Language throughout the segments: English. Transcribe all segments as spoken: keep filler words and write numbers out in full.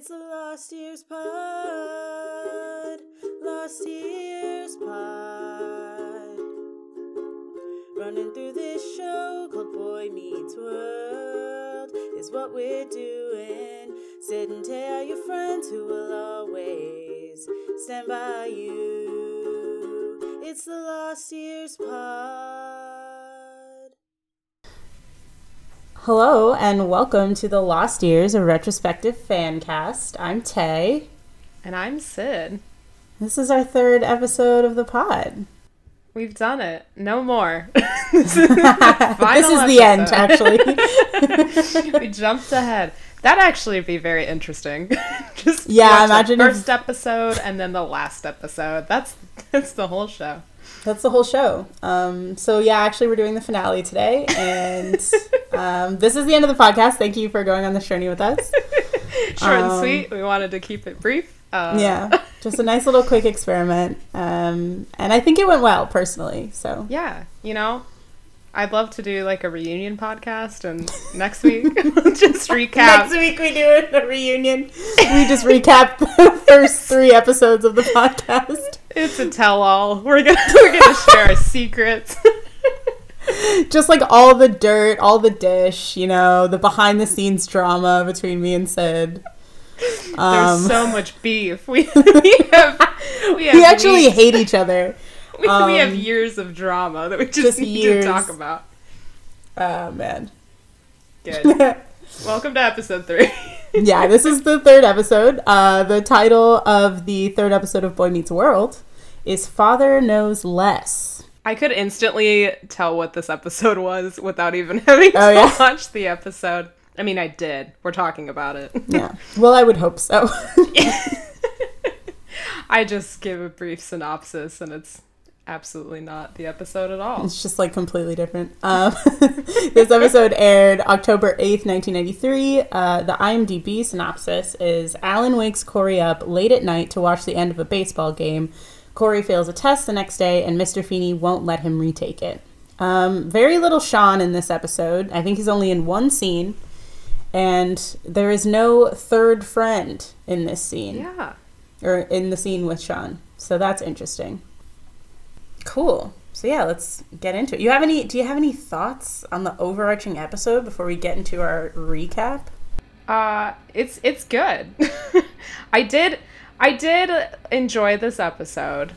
It's the Lost Years Pod, Lost Years Pod. Running through this show called Boy Meets World is what we're doing. Sid and Tay are your friends who will always stand by you. It's the Lost Years Pod. Hello and welcome to The Lost Years: A Retrospective Fancast. I'm Tay. And I'm Sid. This is our third episode of the pod. We've done it. No more. This is the end, actually. We jumped ahead. That'd actually be very interesting. Just yeah, imagine the first if... episode and then the last episode. That's that's the whole show. That's the whole show. Um, so yeah, actually, we're doing the finale today, and um, this is the end of the podcast. Thank you for going on this journey with us. Short um, and sweet. We wanted to keep it brief. Uh... Yeah, just a nice little quick experiment, um, and I think it went well personally. So yeah, you know. I'd love to do like a reunion podcast, and next week we'll just recap. Next week we do a reunion. We just recap the first three episodes of the podcast. It's a tell-all. We're gonna we're gonna share our secrets. Just like all the dirt, all the dish, you know, the behind-the-scenes drama between me and Sid. Um, There's so much beef. We we have we, have we actually beef. hate each other. We, um, we have years of drama that we just, just need years. to talk about. Oh, man. Good. Welcome to episode three. Yeah, this is the third episode. Uh, the title of the third episode of Boy Meets World is Father Knows Less. I could instantly tell what this episode was without even having oh, to yeah? watch the episode. I mean, I did. We're talking about it. Yeah. Well, I would hope so. I just give a brief synopsis, and it's... absolutely not the episode at all. It's just like completely different. Um, this episode aired October eighth, nineteen ninety-three. Uh, the I M D B synopsis is Alan wakes Corey up late at night to watch the end of a baseball game. Corey fails a test the next day and Mister Feeny won't let him retake it. Um, very little Sean in this episode. I think he's only in one scene. And there is no third friend in this scene. Yeah. Or in the scene with Sean. So that's interesting. Cool. So yeah, let's get into it. You have any? Do you have any thoughts on the overarching episode before we get into our recap? Uh, it's it's good. I did I did enjoy this episode.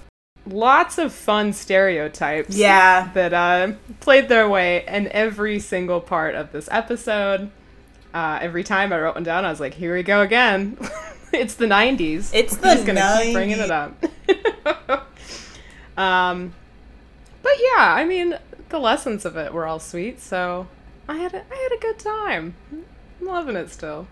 Lots of fun stereotypes. Yeah. That uh, played their way in every single part of this episode. Uh, every time I wrote one down, I was like, "Here we go again." It's the nineties. It's the nineties. Just gonna keep bringing it up. um. But yeah, I mean, the lessons of it were all sweet, so I had a, I had a good time. I'm loving it still.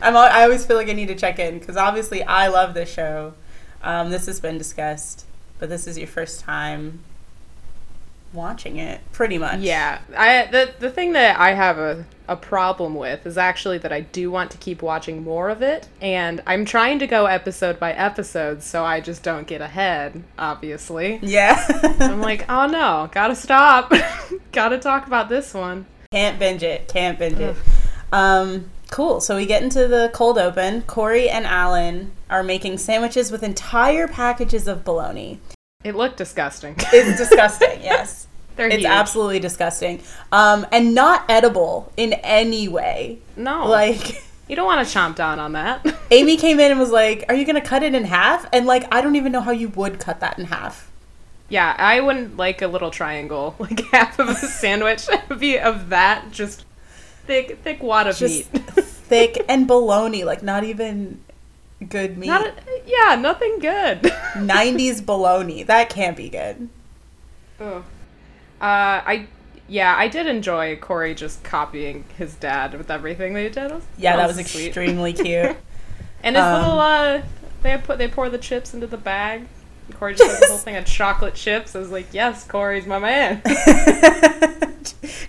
I'm all, I always feel like I need to check in, because obviously I love this show. Um, this has been discussed, but this is your first time watching it, pretty much. Yeah, I the, the thing that I have a, a problem with is actually that I do want to keep watching more of it, and I'm trying to go episode by episode so I just don't get ahead, obviously. Yeah. I'm like, oh no, gotta stop. Gotta talk about this one. Can't binge it, can't binge Ugh. it. Um, cool, so we get into the cold open. Corey and Alan are making sandwiches with entire packages of bologna. It looked disgusting. It's disgusting, yes. They're it's huge. absolutely disgusting. Um, and not edible in any way. No. Like... you don't want to chomp down on that. Amy came in and was like, are you going to cut it in half? And, like, I don't even know how you would cut that in half. Yeah, I wouldn't like a little triangle. Like, half of a sandwich would be of that just thick, thick wad of just meat. Thick and bologna. Like, not even... good meat. Not a, yeah, nothing good. nineties bologna. That can't be good. Oh, uh, I yeah, I did enjoy Corey just copying his dad with everything they did. Was, yeah, that was, that was extremely cute. And his um, little uh, they put they pour the chips into the bag. And Corey just has a whole thing of chocolate chips. I was like, yes, Corey's my man.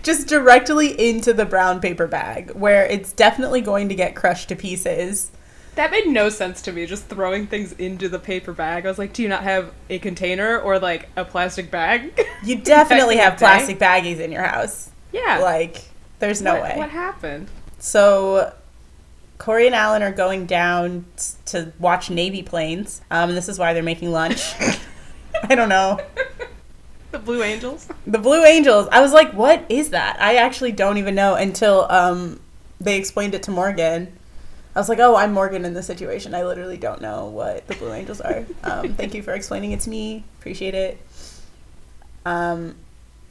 Just directly into the brown paper bag, where it's definitely going to get crushed to pieces. That made no sense to me, just throwing things into the paper bag. I was like, do you not have a container or, like, a plastic bag? You definitely have plastic baggies in your house. Yeah. Like, there's no what, way. What happened? So, Corey and Alan are going down to watch Navy planes. Um, this is why they're making lunch. I don't know. The Blue Angels? The Blue Angels. I was like, what is that? I actually don't even know until um, they explained it to Morgan. I was like, oh, I'm Morgan in this situation. I literally don't know what the Blue Angels are. Um, thank you for explaining it to me. Appreciate it. Um,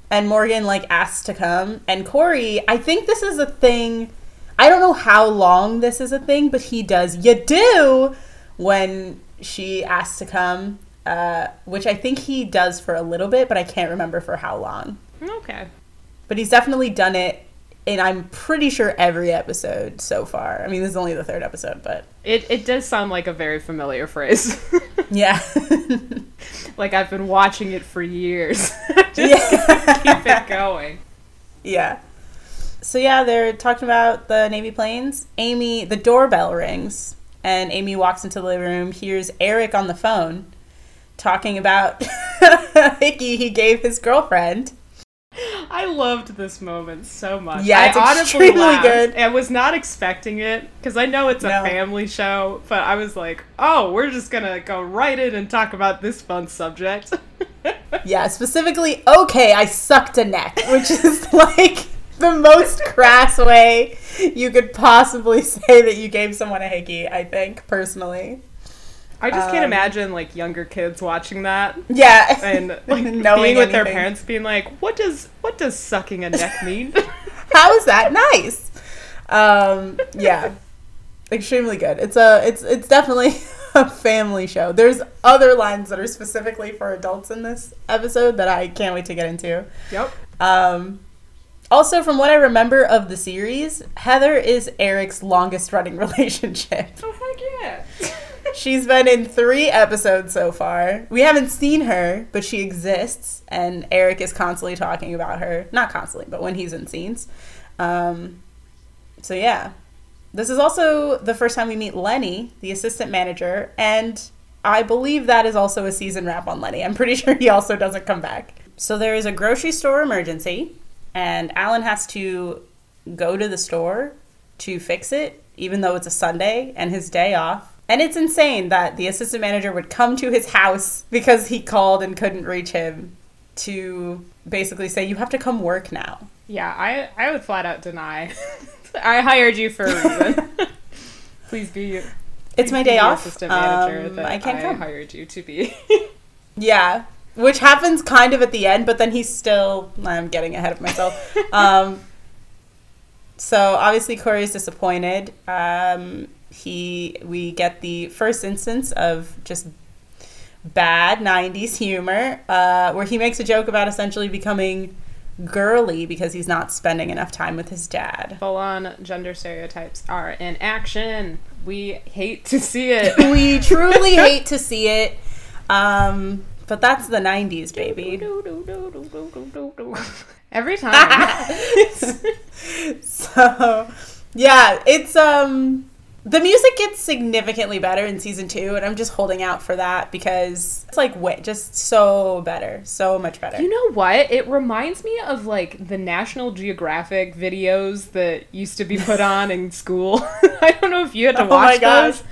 and Morgan, like, asked to come. And Corey, I think this is a thing. I don't know how long this is a thing, but he does. You do when she asks to come. Uh, which I think he does for a little bit, but I can't remember for how long. Okay. But he's definitely done it, and I'm pretty sure every episode so far. I mean, this is only the third episode, but... It it does sound like a very familiar phrase. Yeah. Like, I've been watching it for years. Just yeah. Keep it going. Yeah. So, yeah, they're talking about the Navy planes. Amy, the doorbell rings, and Amy walks into the living room, hears Eric on the phone... talking about hickey he gave his girlfriend. I loved this moment so much. Yeah, it's I extremely laughed. Good. I was not expecting it, because I know it's a no. family show, but I was like, oh, we're just going to go right in and talk about this fun subject. Yeah, specifically, okay, I sucked a neck, which is like the most crass way you could possibly say that you gave someone a hickey, I think, personally. I just can't um, imagine, like, younger kids watching that. Yeah. And, like, being with anything. Their parents being like, what does what does sucking a neck mean? How is that nice? Um, yeah. Extremely good. It's a it's it's definitely a family show. There's other lines that are specifically for adults in this episode that I can't wait to get into. Yep. Um, also, from what I remember of the series, Heather is Eric's longest-running relationship. Oh, heck yeah. She's been in three episodes so far. We haven't seen her, but she exists, and Eric is constantly talking about her. Not constantly, but when he's in scenes. Um, so, yeah. This is also the first time we meet Lenny, the assistant manager, and I believe that is also a season wrap on Lenny. I'm pretty sure he also doesn't come back. So there is a grocery store emergency, and Alan has to go to the store to fix it, even though it's a Sunday and his day off. And it's insane that the assistant manager would come to his house because he called and couldn't reach him to basically say, you have to come work now. Yeah, I, I would flat out deny. I hired you for a reason. Please be please It's my day off. Assistant manager um, that I can't I come. Hired you to be. Yeah, which happens kind of at the end, but then he's still, I'm getting ahead of myself. um, so obviously Corey is disappointed. Um... He, we get the first instance of just bad nineties humor, uh, where he makes a joke about essentially becoming girly because he's not spending enough time with his dad. Full-on gender stereotypes are in action. We hate to see it. We truly hate to see it. Um, but that's the nineties, baby. Every time. So, yeah, it's, um... the music gets significantly better in season two, and I'm just holding out for that because it's like wait, just so better, so much better. You know what? It reminds me of like the National Geographic videos that used to be put on in school. I don't know if you had to watch those. Oh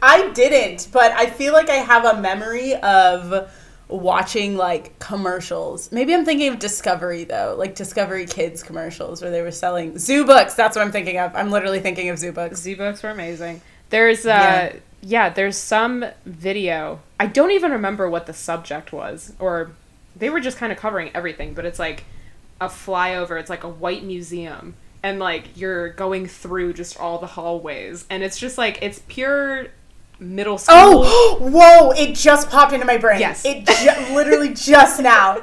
my gosh. I didn't, but I feel like I have a memory of watching like commercials. Maybe I'm thinking of Discovery though, like Discovery Kids commercials where they were selling zoo books. That's what I'm thinking of. I'm literally thinking of zoo books. Zoo books were amazing. There's uh yeah, yeah there's some video. I don't even remember what the subject was, or they were just kind of covering everything, but it's like a flyover. It's like a white museum, and like you're going through just all the hallways, and it's just like it's pure middle school. Oh, whoa, it just popped into my brain. Yes. It ju- literally just now.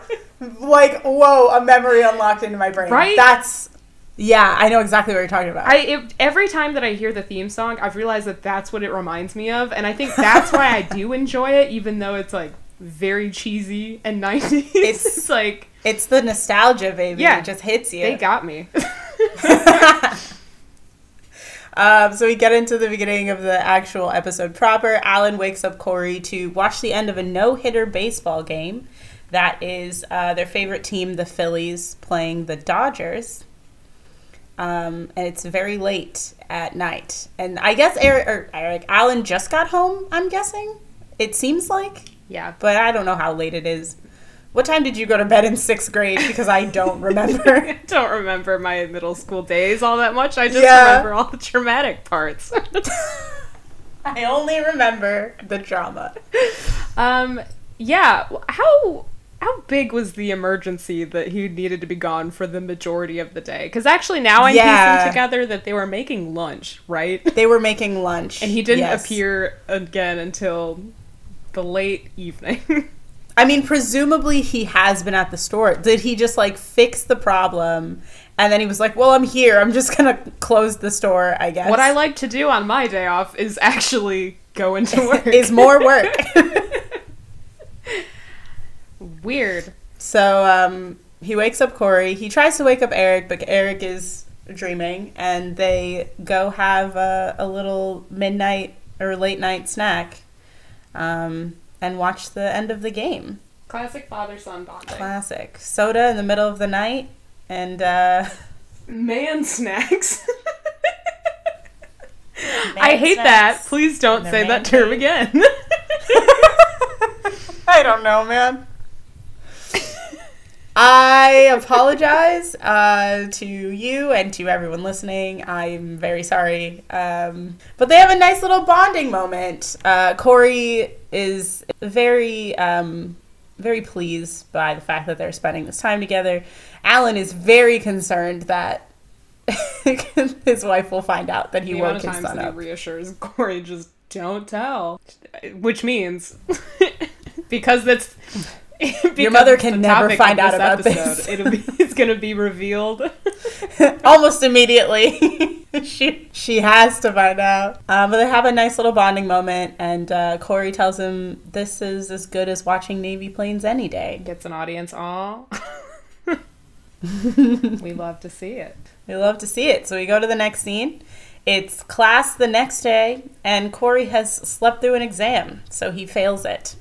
Like, whoa, a memory unlocked into my brain. Right? That's, yeah, I know exactly what you're talking about. I it, every time that I hear the theme song, I've realized that that's what it reminds me of, and I think that's why I do enjoy it, even though it's, like, very cheesy and nineties. It's, it's like... it's the nostalgia, baby. Yeah. It just hits you. They got me. Um, so we get into the beginning of the actual episode proper. Alan wakes up Corey to watch the end of a no-hitter baseball game. That is uh, their favorite team, the Phillies, playing the Dodgers. Um, and it's very late at night. And I guess Eric, or Eric Allen just got home, I'm guessing. It seems like. Yeah. But I don't know how late it is. What time did you go to bed in sixth grade? Because I don't remember. I don't remember my middle school days all that much. I just yeah. remember all the traumatic parts. I only remember the drama. Um, yeah. How how big was the emergency that he needed to be gone for the majority of the day? Because actually now I'm yeah. piecing together that they were making lunch, right? They were making lunch. And he didn't yes. appear again until the late evening. I mean, presumably he has been at the store. Did he just, like, fix the problem? And then he was like, well, I'm here. I'm just going to close the store, I guess. What I like to do on my day off is actually go into work. Is more work. Weird. So um, he wakes up Corey. He tries to wake up Eric, but Eric is dreaming. And they go have a, a little midnight or late night snack. Um... And watch the end of the game. Classic father-son bonding. Classic. Soda in the middle of the night and... Uh... Man snacks. Man I hate snacks. That. Please don't say that cake. Term again. I don't know, man. I apologize uh, to you and to everyone listening. I'm very sorry. Um, but they have a nice little bonding moment. Uh, Corey is very, um, very pleased by the fact that they're spending this time together. Alan is very concerned that his wife will find out that he the woke his son up. The amount of times that he reassures Corey, just don't tell. Which means, because that's... Your mother can never find out about this. It'll be, it's going to be revealed. Almost immediately. she she has to find out. Um, but they have a nice little bonding moment, and uh, Corey tells him this is as good as watching Navy planes any day. Gets an audience. Aw. We love to see it. We love to see it. So we go to the next scene. It's class the next day, and Corey has slept through an exam, so he fails it.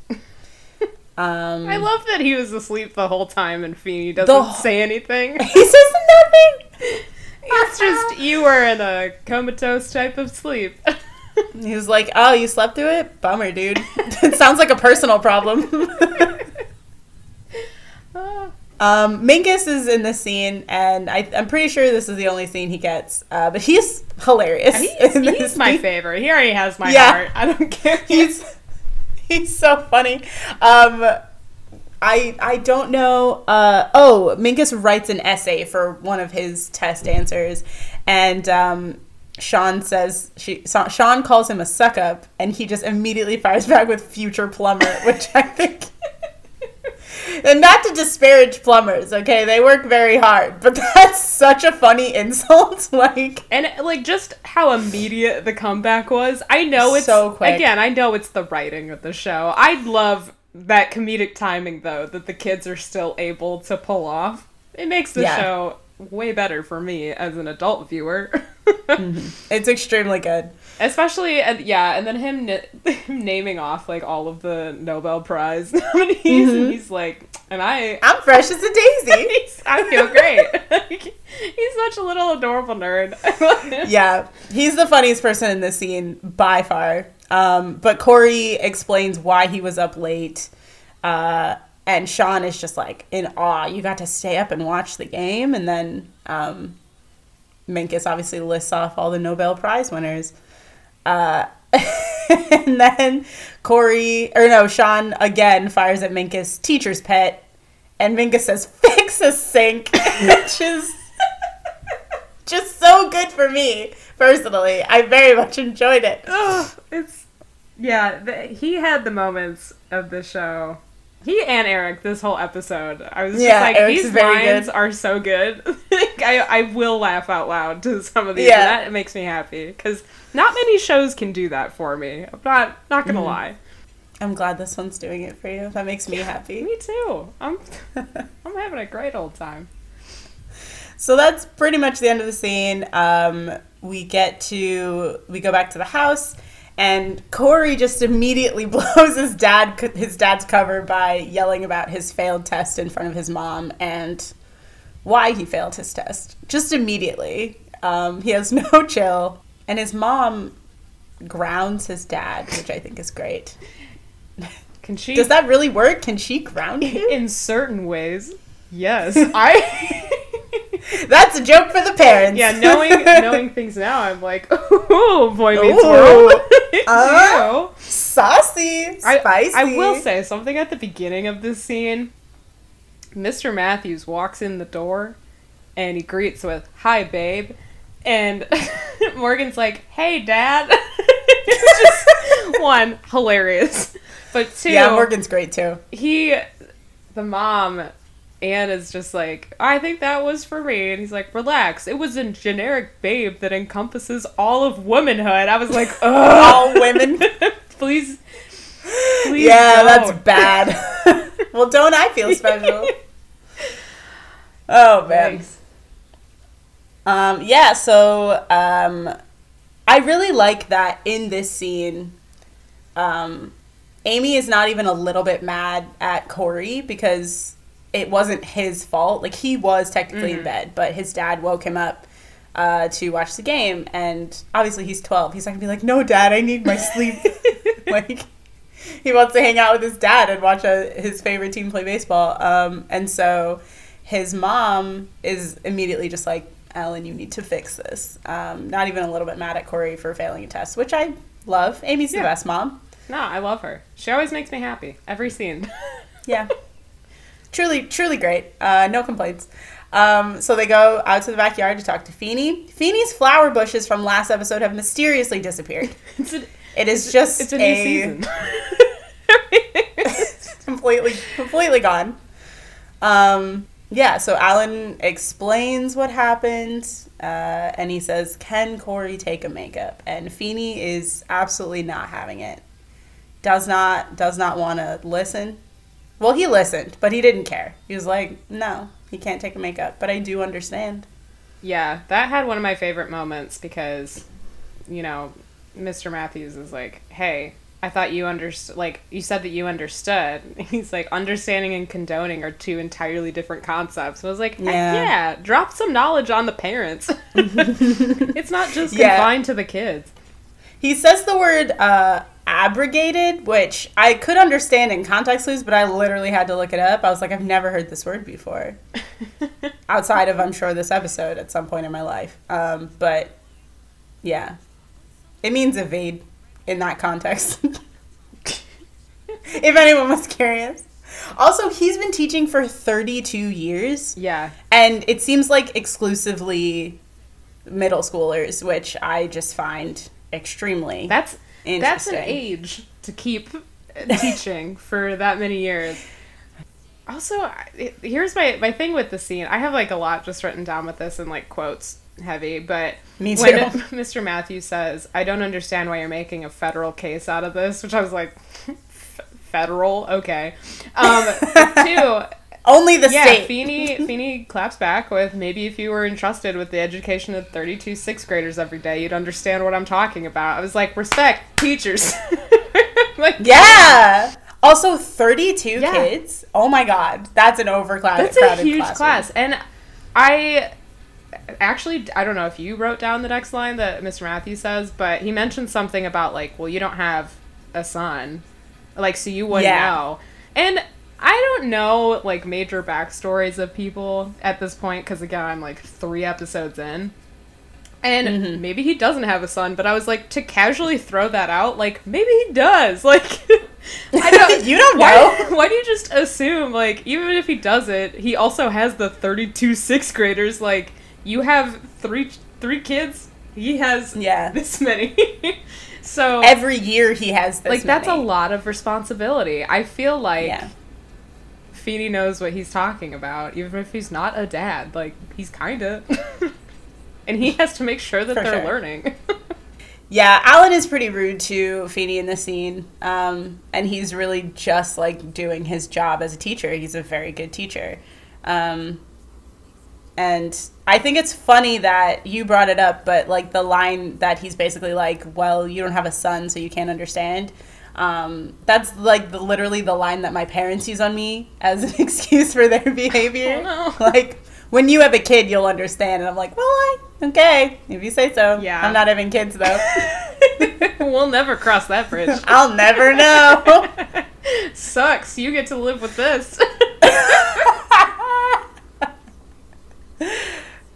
Um, I love that he was asleep the whole time and Feeny doesn't the, say anything. He says nothing. It's just you were in a comatose type of sleep. He was like, oh, you slept through it? Bummer, dude. It sounds like a personal problem. um, Minkus is in this scene, and I, I'm pretty sure this is the only scene he gets, uh, but he's hilarious. He's, he's my scene. Favorite. He already has my yeah. heart. I don't care. He's... He's so funny. Um, I I don't know. Uh, oh, Minkus writes an essay for one of his test answers, and um, Sean says she so, Sean calls him a suck up, and he just immediately fires back with future plumber, which I think. And not to disparage plumbers, okay? They work very hard, but that's such a funny insult. Like, and like just how immediate the comeback was. I know it's so quick. Again, I know it's the writing of the show. I love that comedic timing though, that the kids are still able to pull off. It makes the yeah. show way better for me as an adult viewer. Mm-hmm. It's extremely good. Especially, uh, yeah, and then him, n- him naming off, like, all of the Nobel Prize nominees, mm-hmm. and he's like, am I... I'm fresh as a daisy. I feel great. Like, he's such a little adorable nerd. Yeah, he's the funniest person in this scene, by far. Um, but Corey explains why he was up late, uh, and Sean is just, like, in awe. You got to stay up and watch the game, and then um, Minkus obviously lists off all the Nobel Prize winners. Uh, and then Corey, or no, Sean again fires at Minkus, teacher's pet, and Minkus says, fix a sink, which is just so good for me, personally. I very much enjoyed it. Oh, it's, yeah, the, he had the moments of the show. He and Eric, this whole episode. I was just yeah, like, Eric's these lines good. Are so good. Like, I, I will laugh out loud to some of these. Yeah. And that makes me happy. Because not many shows can do that for me. I'm not, not going to mm. lie. I'm glad this one's doing it for you. That makes me happy. Me too. I'm, I'm having a great old time. So that's pretty much the end of the scene. Um, we get to, we go back to the house. And Corey just immediately blows his dad his dad's cover by yelling about his failed test in front of his mom and why he failed his test. Just immediately. Um, he has no chill. And his mom grounds his dad, which I think is great. Can she? Does that really work? Can she ground you? In certain ways, yes. I... That's a joke for the parents. Yeah, knowing knowing things now, I'm like, oh, Boy Meets World. Uh, saucy, spicy. I, I will say something at the beginning of this scene. Mister Matthews walks in the door, and he greets with, "Hi, babe." And Morgan's like, "Hey, Dad." It's just, one, hilarious. But two... Yeah, Morgan's great, too. He... The mom... Anne is just like, I think that was for me. And he's like, relax. It was a generic babe that encompasses all of womanhood. I was like, ugh. All women? please, please Yeah, don't. That's bad. Well, don't I feel special? Oh, man. Thanks. Um, yeah, so um, I really like that in this scene. Um, Amy is not even a little bit mad at Corey because... It wasn't his fault. Like, he was technically mm-hmm. in bed, but his dad woke him up uh, to watch the game. And obviously he's twelve. He's not going to be like, no, Dad, I need my sleep. Like, he wants to hang out with his dad and watch a, his favorite team play baseball. Um, and so his mom is immediately just like, Ellen, you need to fix this. Um, not even a little bit mad at Corey for failing a test, which I love. Amy's yeah. the best mom. No, I love her. She always makes me happy. Every scene. Yeah. Truly, truly great. Uh, no complaints. Um, so they go out to the backyard to talk to Feeny. Feeny's flower bushes from last episode have mysteriously disappeared. It's a, it is just it's a, a new season. completely, completely gone. Um, yeah. So Alan explains what happened, uh, and he says, "Can Corey take a makeup?" And Feeny is absolutely not having it. Does not, does not want to listen. Well, he listened, but he didn't care. He was like, no, he can't take a makeup, but I do understand. Yeah, that had one of my favorite moments because, you know, Mister Matthews is like, hey, I thought you understood, like, you said that you understood. He's like, understanding and condoning are two entirely different concepts. So I was like, yeah, yeah drop some knowledge on the parents. It's not just confined yeah. to the kids. He says the word, uh... abrogated, which I could understand in context clues, but I literally had to look it up. I was like, I've never heard this word before. Outside of, I'm sure, this episode at some point in my life. Um, but, yeah. It means evade in that context. If anyone was curious. Also, he's been teaching for thirty-two years. Yeah. And it seems like exclusively middle schoolers, which I just find extremely... That's... That's an age to keep teaching for that many years. Also, here's my, my thing with the scene. I have, like, a lot just written down with this and, like, quotes heavy, but Me too. when Mister Matthews says, I don't understand why you're making a federal case out of this, which I was like, federal? Okay. Um, two... Only the yeah, state. Yeah, Feeny, Feeny claps back with, maybe if you were entrusted with the education of thirty-two sixth graders every day, you'd understand what I'm talking about. I was like, respect, teachers. Like, yeah. Also, thirty-two yeah. kids. Oh, my God. That's an overcrowded classroom. That's a crowded huge classroom. class. And I actually, I don't know if you wrote down the next line that Mister Matthews says, but he mentioned something about, like, well, you don't have a son. Like, so you wouldn't yeah. know. And... I don't know, like, major backstories of people at this point, because, again, I'm, like, three episodes in. And mm-hmm. maybe he doesn't have a son, but I was, like, to casually throw that out, like, maybe he does. Like, I don't... You don't why, know. Why do you just assume, like, even if he doesn't, he also has the thirty-two sixth graders, like, you have three three kids, he has yeah. this many. So... Every year he has this Like, many. That's a lot of responsibility. I feel like... Yeah. Feeny knows what he's talking about, even if he's not a dad. Like, he's kind of. And he has to make sure that For they're sure. learning. Yeah, Alan is pretty rude to Feeny in this scene. Um, and he's really just, like, doing his job as a teacher. He's a very good teacher. Um, and I think it's funny that you brought it up, but, like, the line that he's basically like, well, you don't have a son, so you can't understand. Um, that's, like, the, literally the line that my parents use on me as an excuse for their behavior. Oh, no. Like, when you have a kid, you'll understand. And I'm like, well, I Okay, if you say so. Yeah. I'm not having kids, though. We'll never cross that bridge. I'll never know. Sucks. You get to live with this.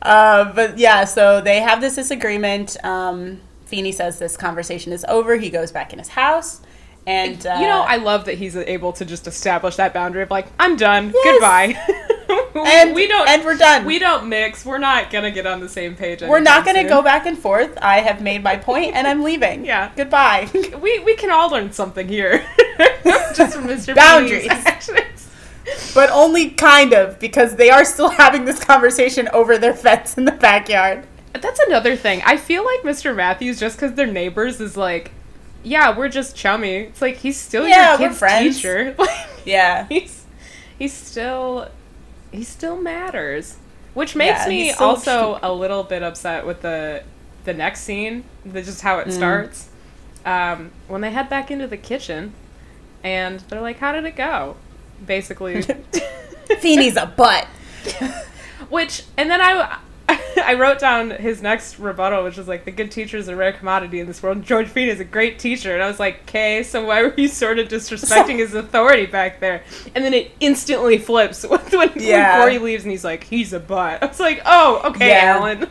uh, but, yeah, so they have this disagreement. Um, Feeny says this conversation is over. He goes back in his house. And uh, you know, I love that he's able to just establish that boundary of like, I'm done. Yes. Goodbye. and we don't, and we're done. We don't mix. We're not going to get on the same page. We're not going to go back and forth. I have made my point and I'm leaving. Yeah. Goodbye. We we can all learn something here. Just from Mister Boundaries. But only kind of, because they are still having this conversation over their fence in the backyard. That's another thing. I feel like Mister Matthews, just because they're neighbors, is like, yeah, we're just chummy. It's like, he's still yeah, your kid's teacher. Like, yeah. He's, he's still, he still matters. Which makes yeah, me so also ch- a little bit upset with the the next scene, the, just how it mm. starts. Um, when they head back into the kitchen, and they're like, how did it go? Basically. Feeny's a butt. Which, and then I... I wrote down his next rebuttal, which was like, the good teacher is a rare commodity in this world. George Feeny is a great teacher. And I was like, okay, so why were you sort of disrespecting his authority back there? And then it instantly flips when, when, yeah. when Corey leaves and he's like, he's a butt. I was like, oh, okay, yeah. Alan.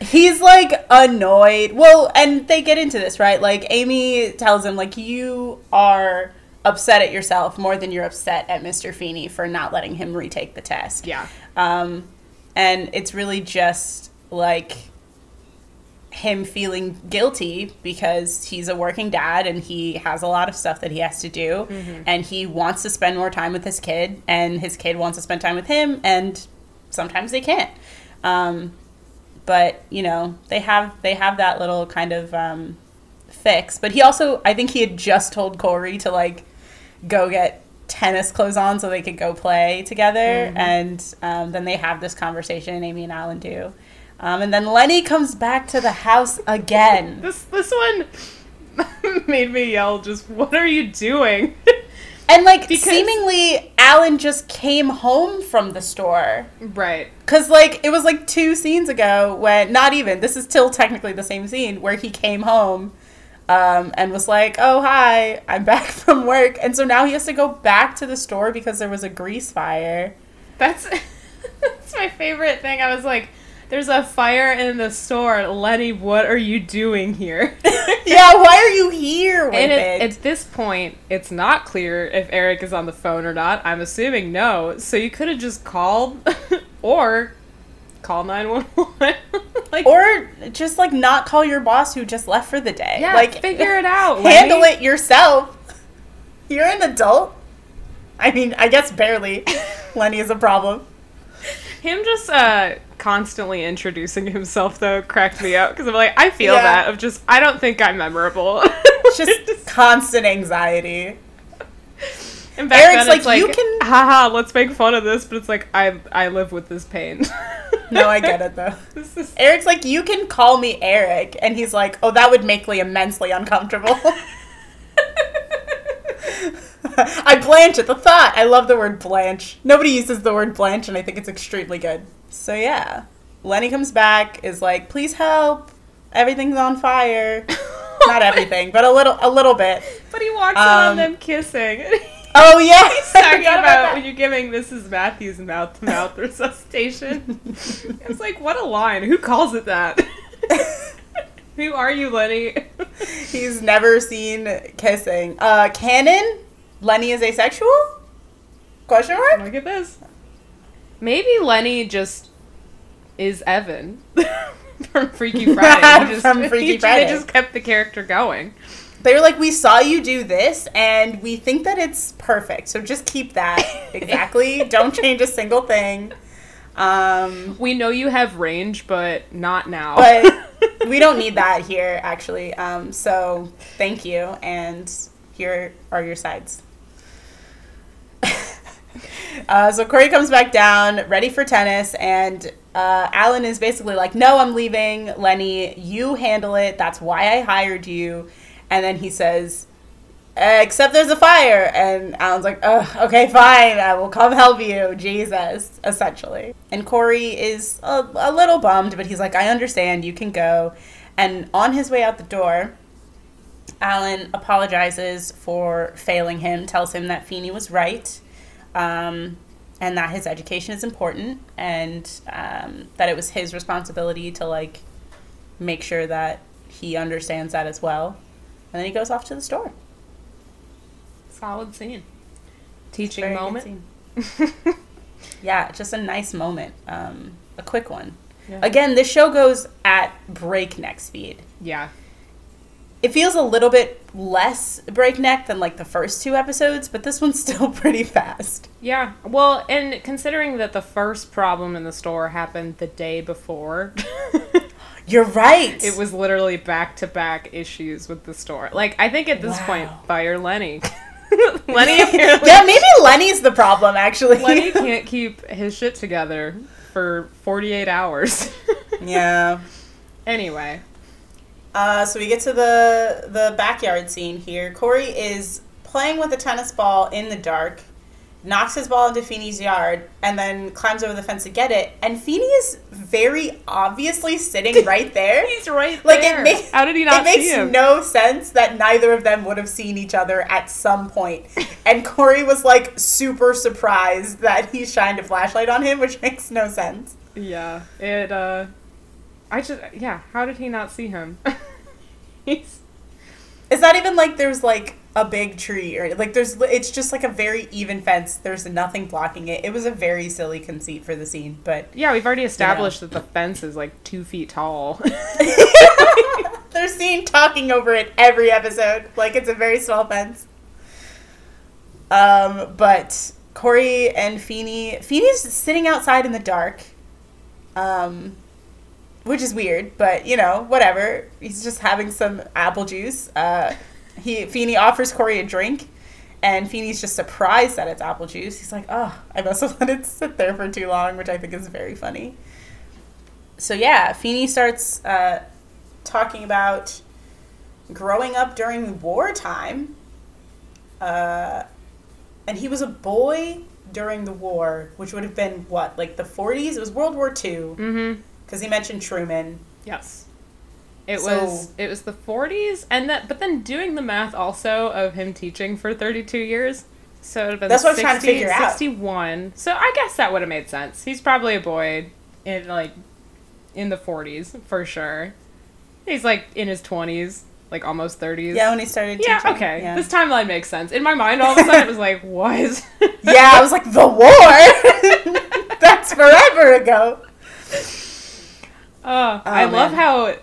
He's like annoyed. Well, and they get into this, right? Like, Amy tells him, like, you are upset at yourself more than you're upset at Mister Feeny for not letting him retake the test. Yeah. Um, And it's really just, like, him feeling guilty because he's a working dad and he has a lot of stuff that he has to do. Mm-hmm. And he wants to spend more time with his kid. And his kid wants to spend time with him. And sometimes they can't. Um, but, you know, they have they have that little kind of um, fix. But he also, I think he had just told Corey to, like, go get tennis clothes on so they could go play together. Mm-hmm. And um, then they have this conversation, Amy and Alan do. Um, and then Lenny comes back to the house again. This this one made me yell, just, what are you doing? And, like, because seemingly Alan just came home from the store. Right. Because, like, it was, like, two scenes ago when, not even, this is still technically the same scene, where he came home Um, and was like, oh, hi, I'm back from work. And so now he has to go back to the store because there was a grease fire. That's, that's my favorite thing. I was like, there's a fire in the store. Lenny, what are you doing here? Yeah, why are you here with and it? At this point, it's not clear if Eric is on the phone or not. I'm assuming no. So you could have just called or call nine one one. Like, or just, like, not call your boss who just left for the day. Yeah, like, figure it out. Handle Lenny. It yourself. You're an adult. I mean, I guess barely. Lenny is a problem. Him just uh, constantly introducing himself, though, cracked me up. Because I'm like, I feel yeah. that. Of just, I don't think I'm memorable. Just, just constant anxiety. And back Eric's then, like, it's like, you can... haha, let's make fun of this. But it's like, I I live with this pain. No, I get it, though. This is... Eric's like, you can call me Eric. And he's like, oh, that would make me immensely uncomfortable. I blanch at the thought. I love the word blanch. Nobody uses the word blanch, and I think it's extremely good. So, yeah. Lenny comes back, is like, please help. Everything's on fire. Not everything, but a little a little bit. But he walks um, in on them kissing. Oh, yeah. He's talking about, about when you're giving Missus Matthews mouth-to-mouth resuscitation. It's like, what a line. Who calls it that? Who are you, Lenny? He's never seen kissing. Uh, canon? Lenny is asexual? Question mark? Look at this. Maybe Lenny just is Evan from Freaky Friday. He just, from Freaky he, Friday. They just kept the character going. They were like, we saw you do this, and we think that it's perfect. So just keep that. Exactly. Don't change a single thing. Um, we know you have range, but not now. But we don't need that here, actually. Um, so thank you, and here are your sides. uh, so Corey comes back down, ready for tennis, and... Uh, Alan is basically like, no, I'm leaving. Lenny, you handle it. That's why I hired you. And then he says, except there's a fire. And Alan's like, oh, okay, fine. I will come help you. Jesus, essentially. And Corey is a, a little bummed, but he's like, I understand. You can go. And on his way out the door, Alan apologizes for failing him, tells him that Feeny was right, um, and that his education is important, and um, that it was his responsibility to, like, make sure that he understands that as well. And then he goes off to the store. Solid scene. Teaching moment. Scene. Yeah, just a nice moment. Um, a quick one. Yeah. Again, this show goes at breakneck speed. Yeah. It feels a little bit less breakneck than, like, the first two episodes, but this one's still pretty fast. Yeah. Well, and considering that the first problem in the store happened the day before... You're right. It was literally back-to-back issues with the store. Like, I think at this wow. point, fire Lenny. Lenny apparently... Yeah, maybe Lenny's the problem, actually. Lenny can't keep his shit together for forty-eight hours. Yeah. Anyway... Uh, so we get to the the backyard scene here. Corey is playing with a tennis ball in the dark, knocks his ball into Feeny's yard, and then climbs over the fence to get it. And Feeny is very obviously sitting right there. He's right like, there. It makes, How did he not see him? It makes no sense that neither of them would have seen each other at some point. And Corey was, like, super surprised that he shined a flashlight on him, which makes no sense. Yeah. It, uh... I just, yeah, how did he not see him? He's... It's not even like there's, like, a big tree or, like, there's, it's just, like, a very even fence. There's nothing blocking it. It was a very silly conceit for the scene, but... Yeah, we've already established you know. that the fence is, like, two feet tall. They're seen talking over it every episode. Like, it's a very small fence. Um, but Corey and Feeny, Feeny's sitting outside in the dark. Um... Which is weird, but, you know, whatever. He's just having some apple juice. Uh, he Feeny offers Corey a drink, and Feeny's just surprised that it's apple juice. He's like, oh, I must have let it sit there for too long, which I think is very funny. So, yeah, Feeny starts uh, talking about growing up during wartime. Uh, and he was a boy during the war, which would have been, what, like the forties? It was World War Two. Mm-hmm. Because he mentioned Truman. Yes. It so, was it was the forties, and that, but then doing the math also of him teaching for thirty-two years, so it would have been that's what sixty, I'm trying to figure out. sixty-one. So I guess that would have made sense. He's probably a boy in like in the forties for sure. He's like in his twenties, like almost thirties. Yeah, when he started teaching. Yeah, okay. Yeah. This timeline makes sense. In my mind, all of a sudden, it was like, what? Yeah, I was like, the war? That's forever ago. Oh, oh, I man. love how,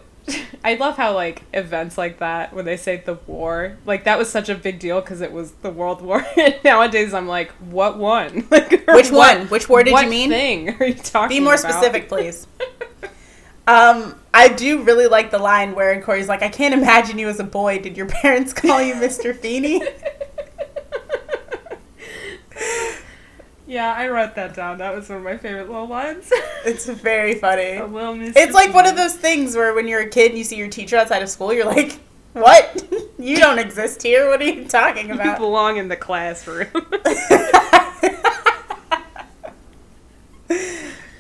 I love how, like, events like that, when they say the war, like, that was such a big deal because it was the World War, and nowadays I'm like, what one? Like, Which what, one? Which war did you mean? What thing are you talking about? Be more about? specific, please. um, I do really like the line where Corey's like, I can't imagine you as a boy. Did your parents call you Mister Feeny? Yeah, I wrote that down. That was one of my favorite little lines. It's very funny. A little mystery. It's like one of those things where when you're a kid and you see your teacher outside of school, you're like, what? You don't exist here. What are you talking about? You belong in the classroom.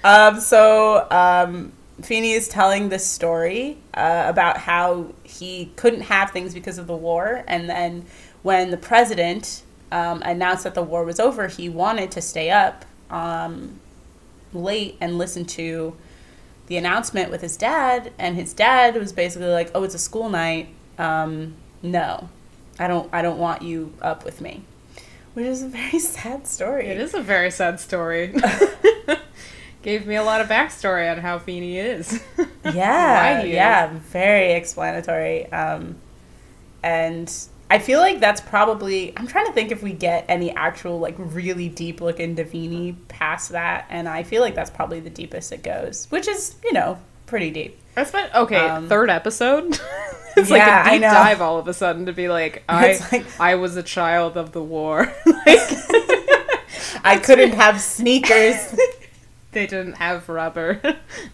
um, so um, Feeny is telling this story uh, about how he couldn't have things because of the war. And then when the president... Um, announced that the war was over, he wanted to stay up um, late and listen to the announcement with his dad, and his dad was basically like, oh, it's a school night. Um, no, I don't I don't want you up with me, which is a very sad story. It is a very sad story. Gave me a lot of backstory on how Feeny is. Yeah, yeah, is. Very explanatory. Um, and... I feel like that's probably... I'm trying to think if we get any actual, like, really deep look into Feeny past that, and I feel like that's probably the deepest it goes, which is, you know, pretty deep. That's been, okay, um, third episode? It's yeah, like a deep dive all of a sudden to be like, I like, I was a child of the war. Like, I couldn't have sneakers. They didn't have rubber.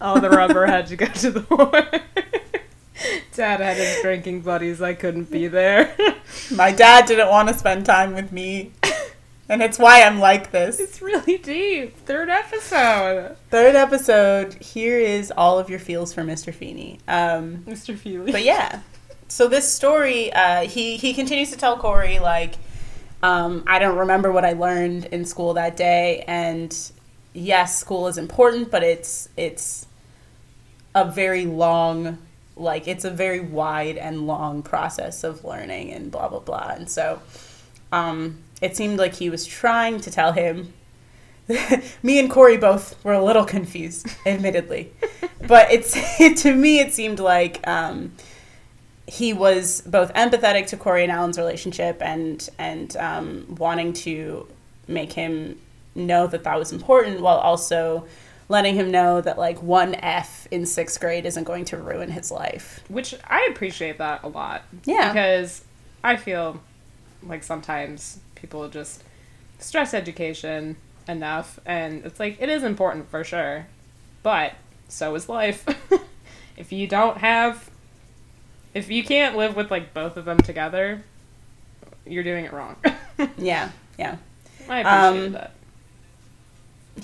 All the rubber had to go to the war. Dad had his drinking buddies. I couldn't be there. My dad didn't want to spend time with me. And it's why I'm like this. It's really deep. Third episode. Third episode. Here is all of your feels for Mister Feeny. Um, Mister Feely. But yeah. So this story, uh, he, he continues to tell Corey, like, um, I don't remember what I learned in school that day. And yes, school is important, but it's it's a very long, like, it's a very wide and long process of learning and blah, blah, blah. And so... Um, It seemed like he was trying to tell him. Me and Corey both were a little confused, admittedly. But it's to me, it seemed like um, he was both empathetic to Corey and Alan's relationship and and um, wanting to make him know that that was important, while also letting him know that, like, one F in sixth grade isn't going to ruin his life. Which I appreciate that a lot. Yeah. Because I feel like sometimes... people just stress education enough, and it's like, it is important for sure, but so is life. If you don't have, if you can't live with, like, both of them together, you're doing it wrong. yeah, yeah. I appreciate um, that.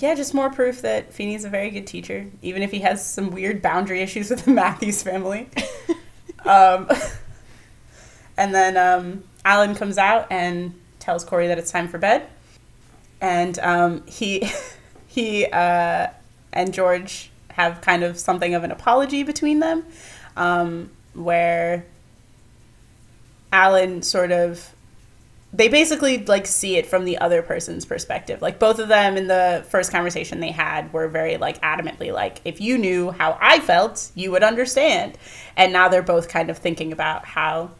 Yeah, just more proof that Feeny's a very good teacher, even if he has some weird boundary issues with the Matthews family. um, and then um, Alan comes out and tells Corey that it's time for bed, and um, he he uh, and George have kind of something of an apology between them, um, where Alan sort of, they basically, like, see it from the other person's perspective. Like, both of them in the first conversation they had were very, like, adamantly like, if you knew how I felt, you would understand. And now they're both kind of thinking about how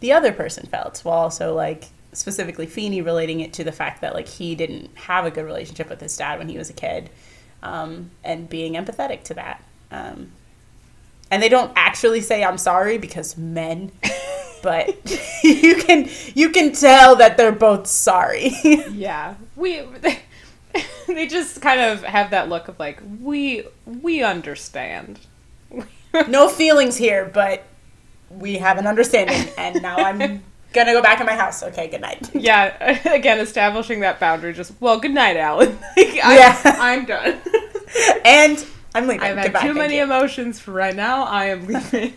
the other person felt, while also, like, specifically Feeny relating it to the fact that, like, he didn't have a good relationship with his dad when he was a kid, um, and being empathetic to that. Um, and they don't actually say I'm sorry because men, but you can you can tell that they're both sorry. yeah, we they, they just kind of have that look of like we we understand. No feelings here, but we have an understanding, and now I'm gonna go back in my house. Okay, good night. Yeah, again, establishing that boundary. Just, well, good night, Alan. Like, I'm, yeah. I'm done. And I'm leaving. I've Goodbye, had too many you. emotions for right now. I am leaving.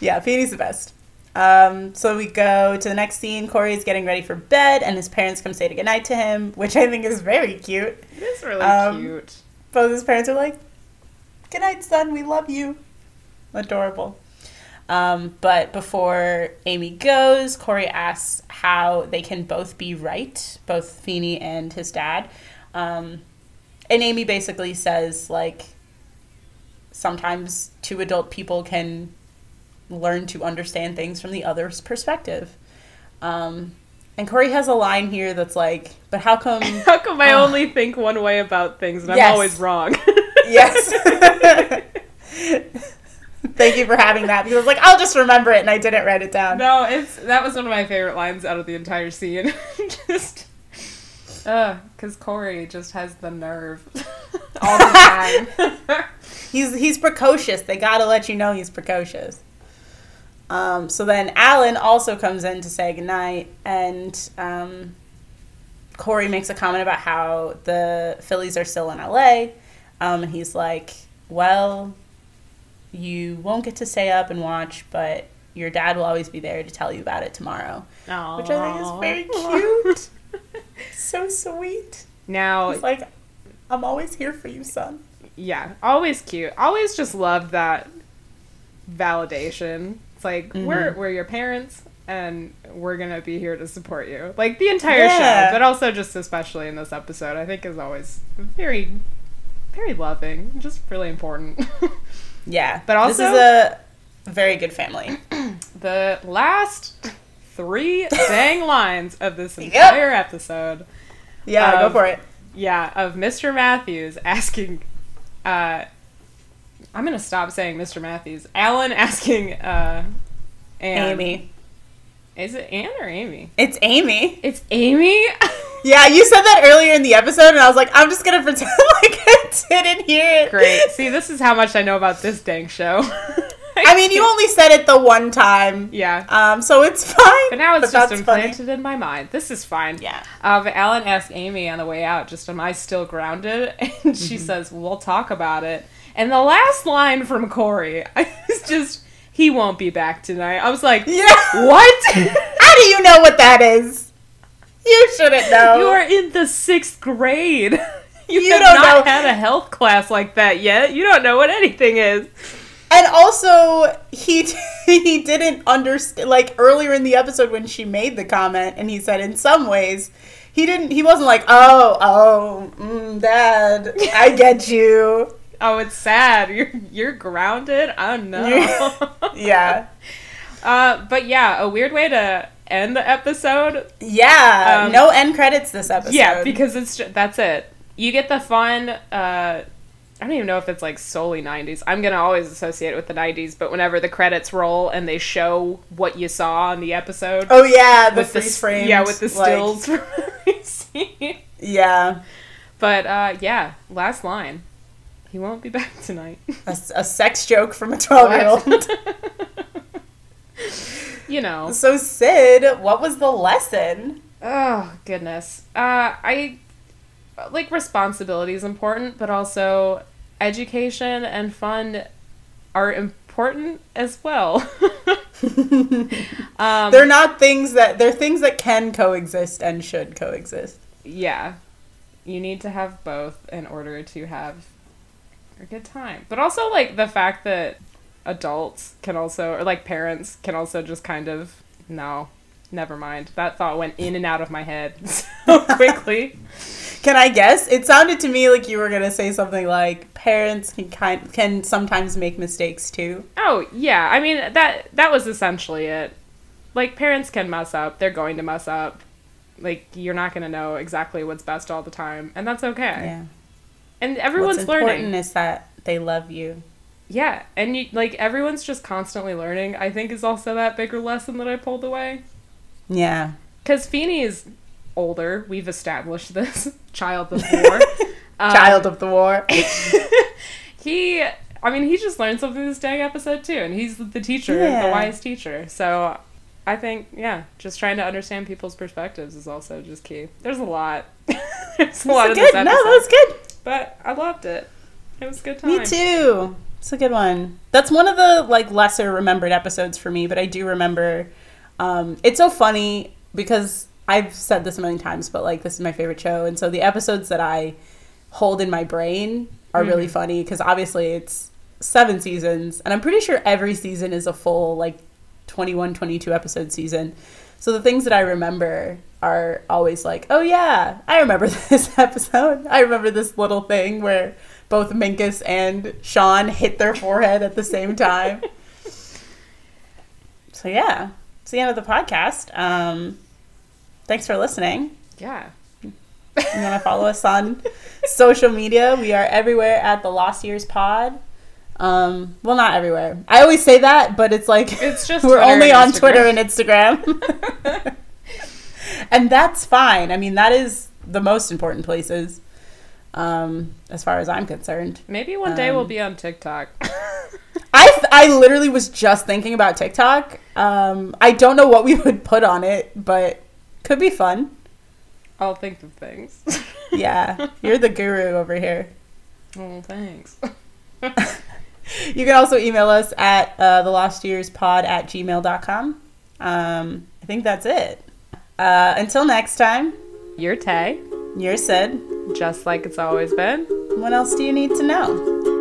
Yeah, Petey's the best. Um, so we go to the next scene. Corey's getting ready for bed, and his parents come say goodnight to him, which I think is very cute. It is really um, cute. Both his parents are like, good night, son, we love you. Adorable. Um, but before Amy goes, Corey asks how they can both be right, both Feeny and his dad. Um, and Amy basically says, like, sometimes two adult people can learn to understand things from the other's perspective. Um, and Corey has a line here that's like, but how come... how come I uh, only think one way about things and yes. I'm always wrong? Yes. Thank you for having that, because I was like, I'll just remember it, and I didn't write it down. No, it's that was one of my favorite lines out of the entire scene. Just, uh, because Corey just has the nerve all the time. he's he's precocious. They gotta let you know he's precocious. Um, so then Alan also comes in to say goodnight, and um, Corey makes a comment about how the Phillies are still in L A, um, and he's like, well, you won't get to stay up and watch, but your dad will always be there to tell you about it tomorrow. Aww. Which I think is very cute. So sweet. Now, it's like, I'm always here for you, son. Yeah, always cute. Always just love that validation. It's like, mm-hmm. we're we're your parents, and we're going to be here to support you. Like, the entire yeah. show, but also just especially in this episode, I think is always very, very loving. Just really important. Yeah, but also this is a very good family. The last three dang lines of this entire yep. episode. Yeah, of, go for it. Yeah, of Mister Matthews asking. Uh, I'm gonna stop saying Mister Matthews. Alan asking. Uh, Anne, Amy. Is it Anne or Amy? It's Amy. It's Amy. Yeah, you said that earlier in the episode, and I was like, I'm just gonna pretend like. I didn't hear it. Great. See, this is how much I know about this dang show. I mean, you only said it the one time. Yeah. Um, so it's fine. But now it's but just implanted funny. in my mind. This is fine. Yeah. Uh, but Alan asked Amy on the way out, just, am I still grounded? And she mm-hmm. says, we'll talk about it. And the last line from Corey is just, he won't be back tonight. I was like, yeah. What? How do you know what that is? You shouldn't know. You are in the sixth grade. You, you have don't not know. had a health class like that yet. You don't know what anything is. And also, he he didn't understand, like, earlier in the episode when she made the comment, and he said, in some ways, he didn't, he wasn't like, oh, oh, mm, Dad, I get you. Oh, it's sad. You're, you're grounded? I don't know. Yeah. Uh, but yeah, a weird way to end the episode. Yeah, um, no end credits this episode. Yeah, because it's just, that's it. You get the fun, uh... I don't even know if it's, like, solely nineties. I'm going to always associate it with the nineties, but whenever the credits roll and they show what you saw on the episode. Oh, yeah, the freeze frames. Yeah, with the stills like, from every scene. Yeah. But, uh, yeah, last line. He won't be back tonight. A, a sex joke from a twelve-year-old. You know. So, Sid, what was the lesson? Oh, goodness. Uh, I... Like, responsibility is important, but also education and fun are important as well. um, they're not things that... They're things that can coexist and should coexist. Yeah. You need to have both in order to have a good time. But also, like, the fact that adults can also... Or, like, parents can also just kind of... No. Never mind. That thought went in and out of my head so quickly. Can I guess? It sounded to me like you were going to say something like, parents can kind can sometimes make mistakes too. Oh, yeah. I mean, that that was essentially it. Like, parents can mess up. They're going to mess up. Like, you're not going to know exactly what's best all the time. And that's okay. Yeah. And everyone's learning. What's important is that they love you. Yeah. And, you, like, everyone's just constantly learning, I think, is also that bigger lesson that I pulled away. Yeah. Because Feeny is older. We've established this. Child of the war. Um, Child of the war. he, I mean, he just learned something this dang episode, too. And he's the teacher, yeah. the wise teacher. So I think, yeah, just trying to understand people's perspectives is also just key. There's a lot. There's a lot of this episode. No, that was good. But I loved it. It was a good time. Me, too. It's a good one. That's one of the, like, lesser remembered episodes for me. But I do remember... Um, it's so funny because I've said this a million times, but like this is my favorite show. And so the episodes that I hold in my brain are mm-hmm. really funny because obviously it's seven seasons and I'm pretty sure every season is a full like twenty-one, twenty-two episode season. So the things that I remember are always like, oh yeah, I remember this episode. I remember this little thing where both Minkus and Sean hit their forehead at the same time. So yeah. It's the end of the podcast. Um, thanks for listening. Yeah. You want to follow us on social media? We are everywhere at The Lost Years Pod. Um, well, not everywhere. I always say that, but it's like it's just we're only on Twitter and Instagram. And that's fine. I mean, that is the most important places um, as far as I'm concerned. Maybe one day um, we'll be on TikTok. I th- I literally was just thinking about TikTok. Um, I don't know what we would put on it, but could be fun. I'll think of things. Yeah. You're the guru over here. Oh, thanks. You can also email us at uh, thelostyearspod at gmail dot com. Um, I think that's it. Uh, until next time. You're Tay. You're Sid. Just like it's always been. What else do you need to know?